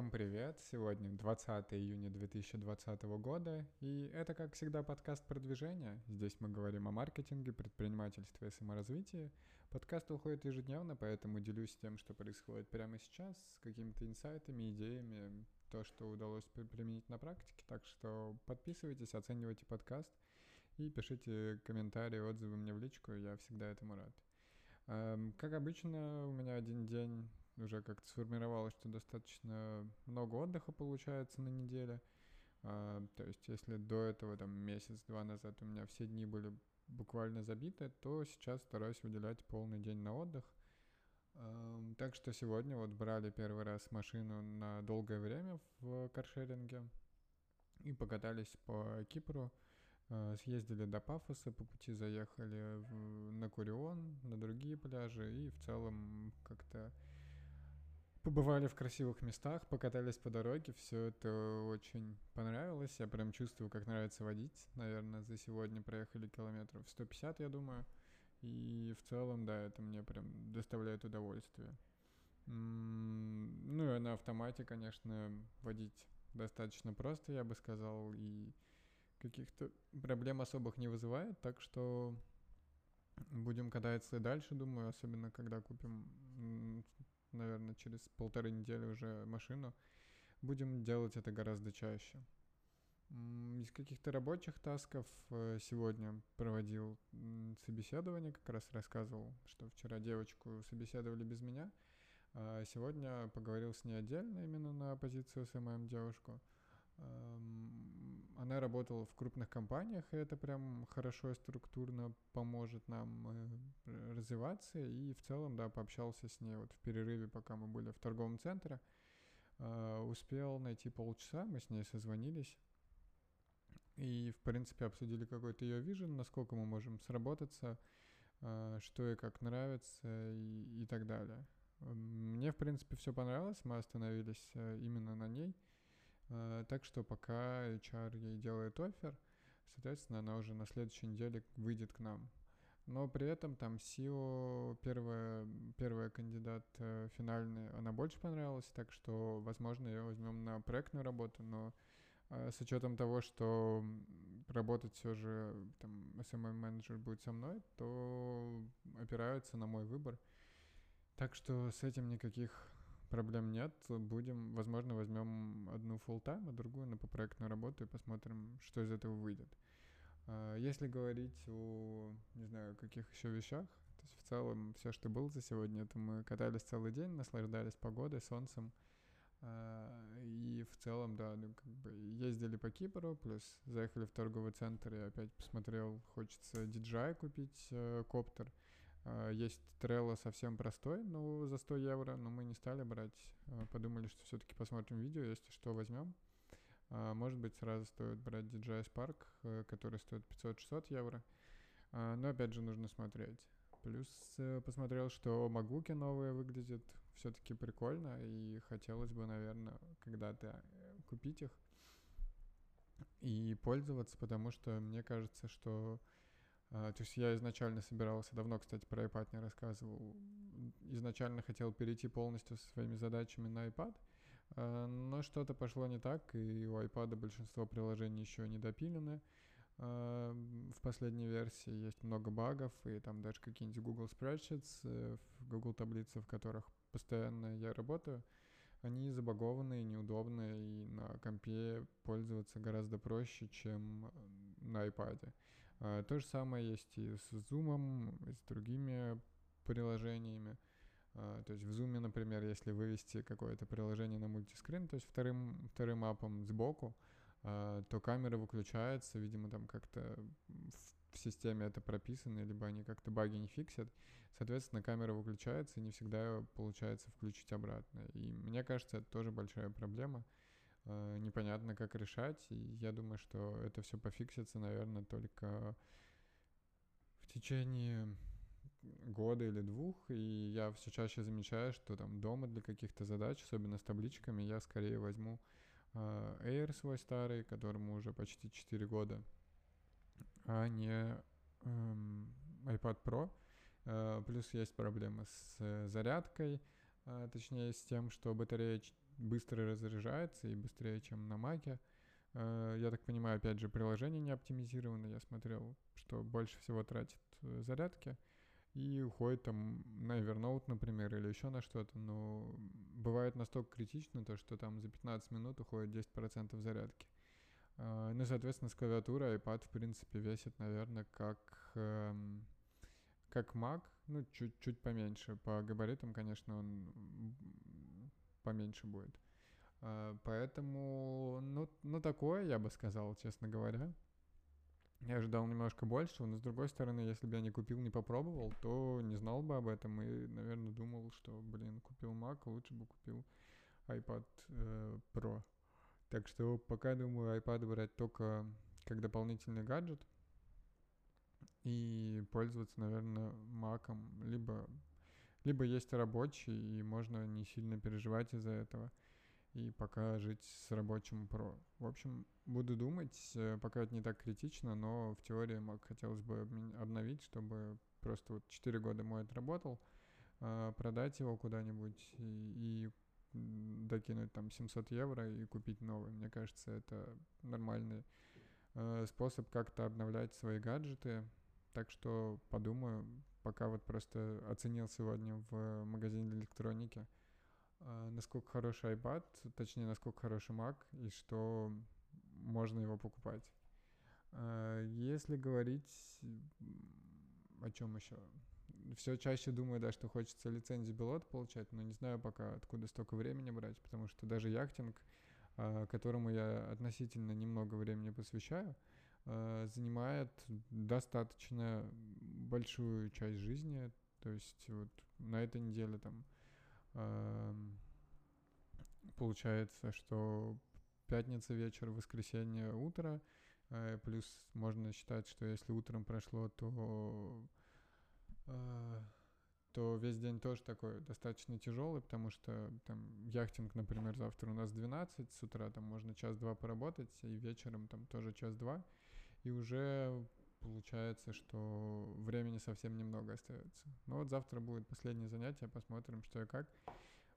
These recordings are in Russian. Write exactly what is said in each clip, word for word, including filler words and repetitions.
Всем привет! Сегодня двадцатое июня две тысячи двадцатого года, и это, как всегда, подкаст продвижения. Здесь мы говорим о маркетинге, предпринимательстве и саморазвитии. Подкаст уходит ежедневно, поэтому делюсь тем, что происходит прямо сейчас, с какими-то инсайтами, идеями, то, что удалось применить на практике. Так что подписывайтесь, оценивайте подкаст и пишите комментарии, отзывы мне в личку, я всегда этому рад. Как обычно, у меня один день уже как-то сформировалось, что достаточно много отдыха получается на неделе. А, то есть если до этого, там, месяц-два назад у меня все дни были буквально забиты, то сейчас стараюсь выделять полный день на отдых. А, так что сегодня вот брали первый раз машину на долгое время в каршеринге и покатались по Кипру. Съездили до Пафоса, по пути заехали в, на Курион, на другие пляжи и в целом как-то побывали в красивых местах, покатались по дороге, все это очень понравилось. Я прям чувствую, как нравится водить. Наверное, за сегодня проехали километров сто пятьдесят, я думаю. И в целом, да, это мне прям доставляет удовольствие. Ну и на автомате, конечно, водить достаточно просто, я бы сказал, и каких-то проблем особых не вызывает, так что будем кататься и дальше, думаю, особенно когда купим, наверное, через полторы недели уже машину, будем делать это гораздо чаще. Из каких-то рабочих тасков сегодня проводил собеседование, как раз рассказывал, что вчера девочку собеседовали без меня, а сегодня поговорил с ней отдельно именно на позицию эс эм эм девушку. Она работала в крупных компаниях, и это прям хорошо и структурно поможет нам развиваться. И в целом, да, пообщался с ней вот в перерыве, пока мы были в торговом центре. Успел найти полчаса, мы с ней созвонились. И, в принципе, обсудили какой-то ее вижен, насколько мы можем сработаться, что и как нравится и, и так далее. Мне, в принципе, все понравилось, мы остановились именно на ней. Так что пока эйч ар ей делает оффер, соответственно, она уже на следующей неделе выйдет к нам. Но при этом там си и о, первая, первая кандидат финальная, она больше понравилась, так что, возможно, ее возьмем на проектную работу, но с учетом того, что работать все же там эс эм эм-менеджер будет со мной, то опираются на мой выбор. Так что с этим никаких проблем нет. Будем, возможно, возьмем одну фулл-тайм, а другую на попроектную работу и посмотрим, что из этого выйдет. Если говорить о, не знаю, каких еще вещах, то есть в целом все, что было за сегодня, это мы катались целый день, наслаждались погодой, солнцем, и в целом, да, как бы ездили по Кипру, плюс заехали в торговый центр, я опять посмотрел, хочется ди джей ай купить, коптер. Есть Trello совсем простой, но за сто евро, но мы не стали брать. Подумали, что все-таки посмотрим видео, если что, возьмем. Может быть, сразу стоит брать ди джей ай Spark, который стоит пятьсот-шестьсот евро. Но, опять же, нужно смотреть. Плюс посмотрел, что MacBook'и новые выглядят все-таки прикольно, и хотелось бы, наверное, когда-то купить их и пользоваться, потому что мне кажется, что... Uh, то есть я изначально собирался, давно, кстати, про iPad не рассказывал, изначально хотел перейти полностью со своими задачами на iPad, uh, но что-то пошло не так, и у iPad большинство приложений еще не допилены uh, в последней версии, есть много багов, и там даже какие-нибудь Google Spreadsheets, uh, Google таблицы, в которых постоянно я работаю, они забагованы, неудобны, и на компе пользоваться гораздо проще, чем на iPad. То же самое есть и с Zoom, и с другими приложениями. То есть в Zoom, например, если вывести какое-то приложение на мультискрин, то есть вторым, вторым апом сбоку, то камера выключается, видимо, там как-то в системе это прописано, либо они как-то баги не фиксят. Соответственно, камера выключается, и не всегда получается включить обратно. И мне кажется, это тоже большая проблема. Непонятно, как решать, и я думаю, что это все пофиксится, наверное, только в течение года или двух, и я все чаще замечаю, что там дома для каких-то задач, особенно с табличками, я скорее возьму Air свой старый, которому уже почти четыре года, а не iPad Pro. Плюс есть проблемы с зарядкой, точнее с тем, что батарея быстро разряжается и быстрее, чем на Mac. Я так понимаю, опять же, приложение не оптимизировано. Я смотрел, что больше всего тратит зарядки и уходит там на Evernote, например, или еще на что-то. Но бывает настолько критично, то, что там за пятнадцать минут уходит десять процентов зарядки. Ну, соответственно, с клавиатуры iPad, в принципе, весит, наверное, как, как Mac, ну, чуть-чуть поменьше. По габаритам, конечно, он поменьше будет. Поэтому, ну, ну, такое, я бы сказал, честно говоря. Я ожидал немножко большего, но, с другой стороны, если бы я не купил, не попробовал, то не знал бы об этом и, наверное, думал, что, блин, купил Mac, лучше бы купил iPad э, Pro. Так что пока, думаю, iPad брать только как дополнительный гаджет и пользоваться, наверное, Mac'ом. Либо, либо есть рабочий, и можно не сильно переживать из-за этого. И пока жить с рабочим Pro. В общем, буду думать, пока это не так критично, но в теории Mac хотелось бы обновить, чтобы просто вот четыре года мой отработал, продать его куда-нибудь и, и докинуть там семьсот евро и купить новый. Мне кажется, это нормальный способ как-то обновлять свои гаджеты. Так что подумаю, пока вот просто оценил сегодня в магазине электроники, насколько хороший iPad, точнее, насколько хороший Mac, и что можно его покупать. Если говорить о чем еще? Все чаще думаю, да, что хочется лицензию пилота получать, но не знаю пока, откуда столько времени брать, потому что даже яхтинг, которому я относительно немного времени посвящаю, занимает достаточно большую часть жизни. То есть вот на этой неделе там получается, что пятница вечер, воскресенье утро, плюс можно считать, что если утром прошло, то, то весь день тоже такой достаточно тяжелый, потому что там яхтинг, например, завтра у нас двенадцать, с утра там можно час-два поработать, и вечером там тоже час-два, и уже получается, что времени совсем немного остается. Ну вот завтра будет последнее занятие, посмотрим, что и как.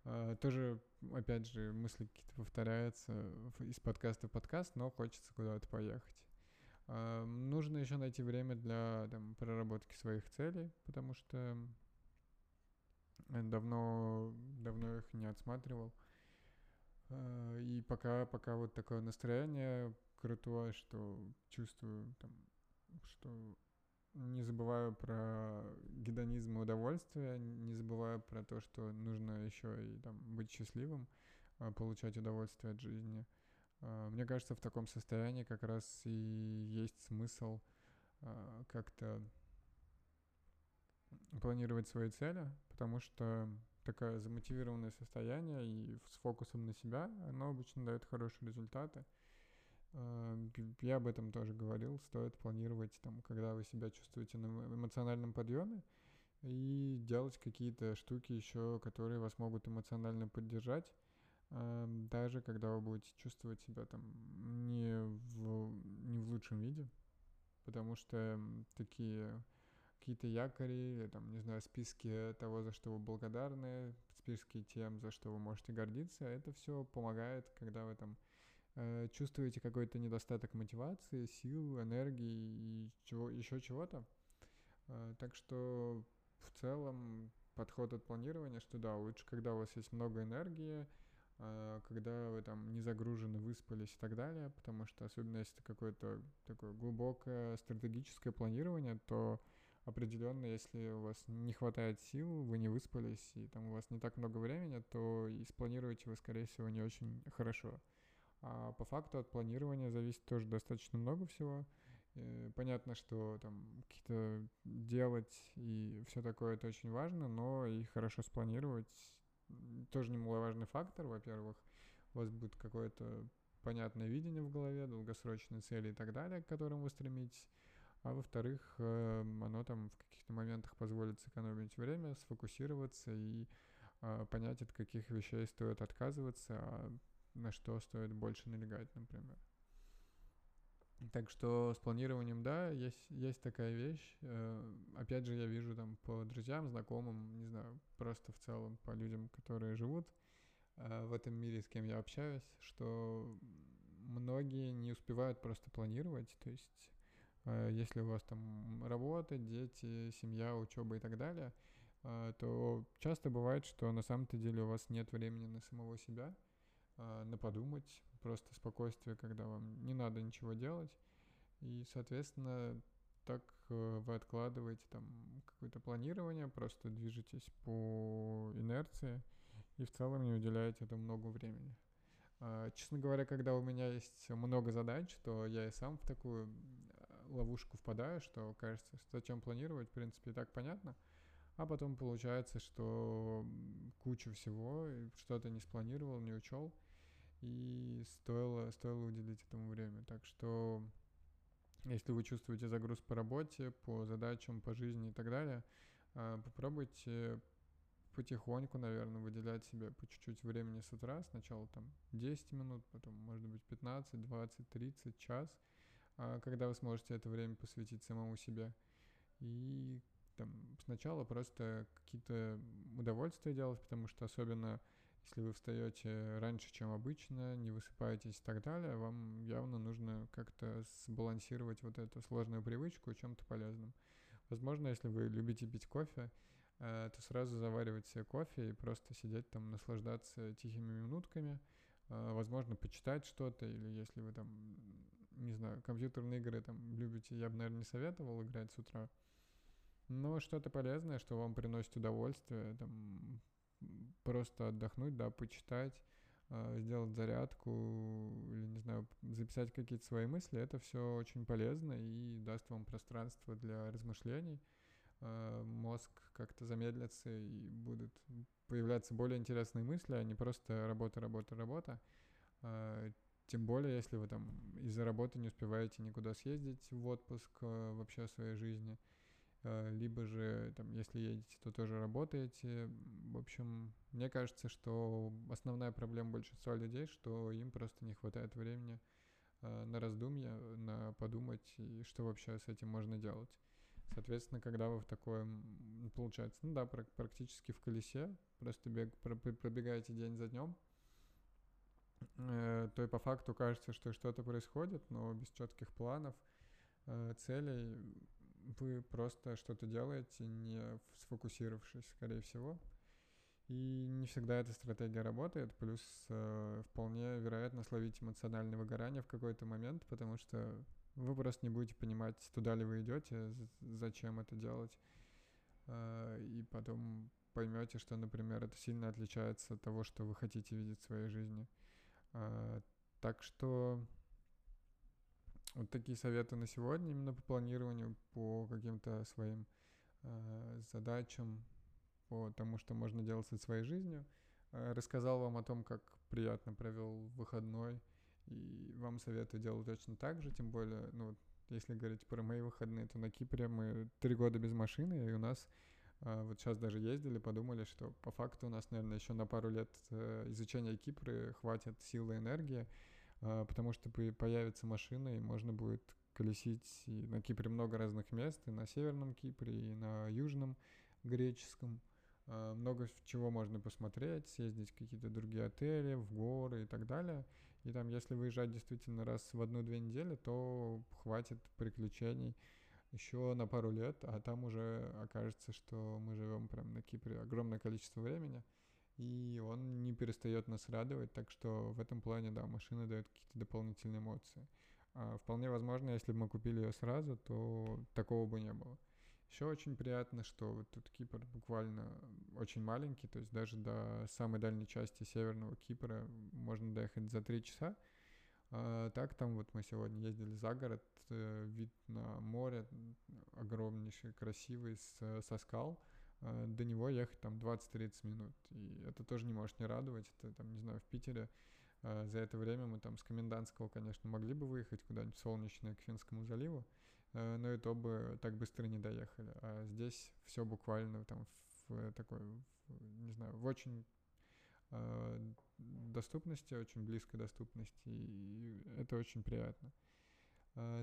Э, тоже, опять же, мысли какие-то повторяются из подкаста в подкаст, но хочется куда-то поехать. Э, нужно еще найти время для там, проработки своих целей, потому что давно, давно их не отсматривал. Э, и пока, пока вот такое настроение крутое, что чувствую там, что не забываю про гедонизм и удовольствие, не забываю про то, что нужно еще и там, быть счастливым, получать удовольствие от жизни. Мне кажется, в таком состоянии как раз и есть смысл как-то планировать свои цели, потому что такое замотивированное состояние и с фокусом на себя, оно обычно дает хорошие результаты. Я об этом тоже говорил, стоит планировать, там, когда вы себя чувствуете на эмоциональном подъеме, и делать какие-то штуки еще, которые вас могут эмоционально поддержать, даже когда вы будете чувствовать себя там не в, не в лучшем виде, потому что такие какие-то якори, там, не знаю, списки того, за что вы благодарны, списки тем, за что вы можете гордиться, это все помогает, когда вы там чувствуете какой-то недостаток мотивации, сил, энергии и чего, еще чего-то. Так что в целом подход от планирования, что да, лучше, когда у вас есть много энергии, когда вы там не загружены, выспались и так далее, потому что особенно если это какое-то такое глубокое стратегическое планирование, то определенно, если у вас не хватает сил, вы не выспались и там у вас не так много времени, то и спланируете вы, скорее всего, не очень хорошо. А по факту от планирования зависит тоже достаточно много всего. Понятно, что там какие-то делать и все такое, это очень важно, но и хорошо спланировать тоже немаловажный фактор. Во-первых, у вас будет какое-то понятное видение в голове, долгосрочные цели и так далее, к которым вы стремитесь. А во-вторых, оно там в каких-то моментах позволит сэкономить время, сфокусироваться и понять, от каких вещей стоит отказываться, а на что стоит больше налегать, например. Так что с планированием, да, есть, есть такая вещь. Э, опять же, я вижу там по друзьям, знакомым, не знаю, просто в целом по людям, которые живут, э, в этом мире, с кем я общаюсь, что многие не успевают просто планировать, то есть э, если у вас там работа, дети, семья, учеба и так далее, э, то часто бывает, что на самом-то деле у вас нет времени на самого себя, э, на подумать, просто спокойствие, когда вам не надо ничего делать, и, соответственно, так вы откладываете там какое-то планирование, просто движетесь по инерции и в целом не уделяете этому много времени. Честно говоря, когда у меня есть много задач, то я и сам в такую ловушку впадаю, что кажется, зачем планировать, в принципе, и так понятно, а потом получается, что кучу всего, что-то не спланировал, не учел, и стоило, стоило уделить этому время. Так что... Если вы чувствуете загруз по работе, по задачам, по жизни и так далее, попробуйте потихоньку, наверное, выделять себе по чуть-чуть времени с утра. Сначала там десять минут, потом, может быть, пятнадцать, двадцать, тридцать, час, когда вы сможете это время посвятить самому себе. И там сначала просто какие-то удовольствия делать, потому что особенно если вы встаете раньше, чем обычно, не высыпаетесь и так далее, вам явно нужно как-то сбалансировать вот эту сложную привычку чем-то полезным. Возможно, если вы любите пить кофе, то сразу заваривать себе кофе и просто сидеть там, наслаждаться тихими минутками. Возможно, почитать что-то, или если вы там, не знаю, компьютерные игры там любите, я бы, наверное, не советовал играть с утра. Но что-то полезное, что вам приносит удовольствие, там... Просто отдохнуть, да, почитать, сделать зарядку или, не знаю, записать какие-то свои мысли. Это все очень полезно и даст вам пространство для размышлений. Мозг как-то замедлится и будут появляться более интересные мысли, а не просто работа, работа, работа. Тем более, если вы там из-за работы не успеваете никуда съездить в отпуск вообще в своей жизни. Либо же, там, если едете, то тоже работаете. В общем, мне кажется, что основная проблема большинства людей, что им просто не хватает времени э, на раздумья, на подумать, и что вообще с этим можно делать. Соответственно, когда вы в таком, получается, ну да, практически в колесе, просто бег, пробегаете день за днем, э, то и по факту кажется, что что-то происходит, но без четких планов, э, целей, вы просто что-то делаете, не сфокусировавшись, скорее всего. И не всегда эта стратегия работает. Плюс э, вполне вероятно словить эмоциональное выгорание в какой-то момент, потому что вы просто не будете понимать, туда ли вы идете, зачем это делать. Э, и потом поймете, что, например, это сильно отличается от того, что вы хотите видеть в своей жизни. Э, так что... Вот такие советы на сегодня именно по планированию, по каким-то своим э, задачам, по тому, что можно делать со своей жизнью. Э, рассказал вам о том, как приятно провел выходной, и вам советую делать точно так же, тем более, ну, если говорить про мои выходные, то на Кипре мы три года без машины, и у нас э, вот сейчас даже ездили, подумали, что по факту у нас, наверное, еще на пару лет э, изучения Кипра хватит сил и энергии, потому что появится машина, и можно будет колесить и на Кипре много разных мест, и на Северном Кипре, и на Южном Греческом. Много чего можно посмотреть, съездить в какие-то другие отели, в горы и так далее. И там, если выезжать действительно раз в одну-две недели, то хватит приключений еще на пару лет, а там уже окажется, что мы живем прям на Кипре огромное количество времени. И он не перестает нас радовать, так что в этом плане, да, машина дает какие-то дополнительные эмоции. А вполне возможно, если бы мы купили ее сразу, то такого бы не было. Еще очень приятно, что вот тут Кипр буквально очень маленький, то есть даже до самой дальней части Северного Кипра можно доехать за три часа. А так там вот мы сегодня ездили за город, вид на море огромнейший, красивый, со скал. До него ехать там двадцать-тридцать минут, и это тоже не может не радовать. Это там, не знаю, в Питере э, за это время мы там с Комендантского, конечно, могли бы выехать куда-нибудь в солнечное к Финскому заливу, э, но и то бы так быстро не доехали, а здесь все буквально там в такой, в, не знаю, в очень э, доступности, очень близкой доступности, и это очень приятно.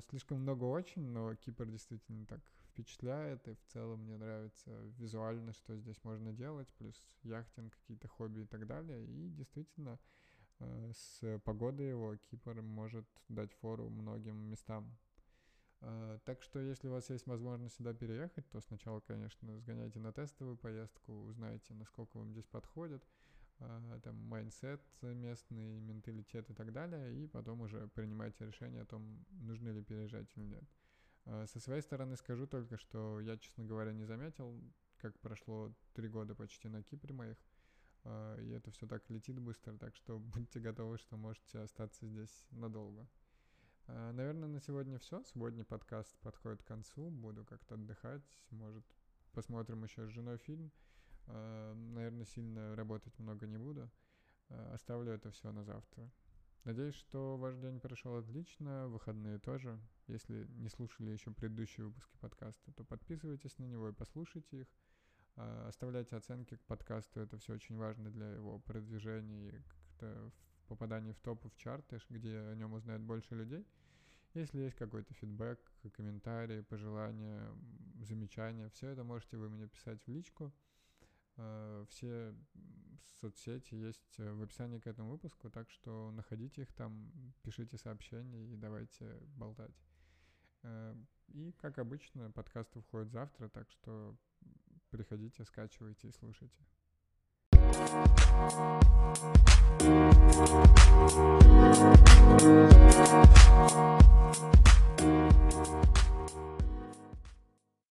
Слишком много очень, но Кипр действительно так впечатляет, и в целом мне нравится визуально, что здесь можно делать, плюс яхтинг, какие-то хобби и так далее. И действительно, с погодой его Кипр может дать фору многим местам. Так что, если у вас есть возможность сюда переехать, то сначала, конечно, сгоняйте на тестовую поездку, узнайте, насколько вам здесь подходит, там, майндсет местный, менталитет и так далее, и потом уже принимайте решение о том, нужно ли переезжать или нет. Со своей стороны скажу только, что я, честно говоря, не заметил, как прошло три года почти на Кипре моих, и это все так летит быстро, так что будьте готовы, что можете остаться здесь надолго. Наверное, на сегодня все. Сегодня подкаст подходит к концу, буду как-то отдыхать, может, посмотрим еще с женой фильм. Наверное, сильно работать много не буду. Оставлю это все на завтра. Надеюсь, что ваш день прошел отлично, выходные тоже. Если не слушали еще предыдущие выпуски подкаста, то подписывайтесь на него и послушайте их. Оставляйте оценки к подкасту, это все очень важно для его продвижения и как-то попадания в топы, в чарты, где о нем узнает больше людей. Если есть какой-то фидбэк, комментарии, пожелания, замечания, все это можете вы мне писать в личку. Все соцсети есть в описании к этому выпуску, так что находите их там, пишите сообщения и давайте болтать. И, как обычно, подкаст выходит завтра, так что приходите, скачивайте и слушайте.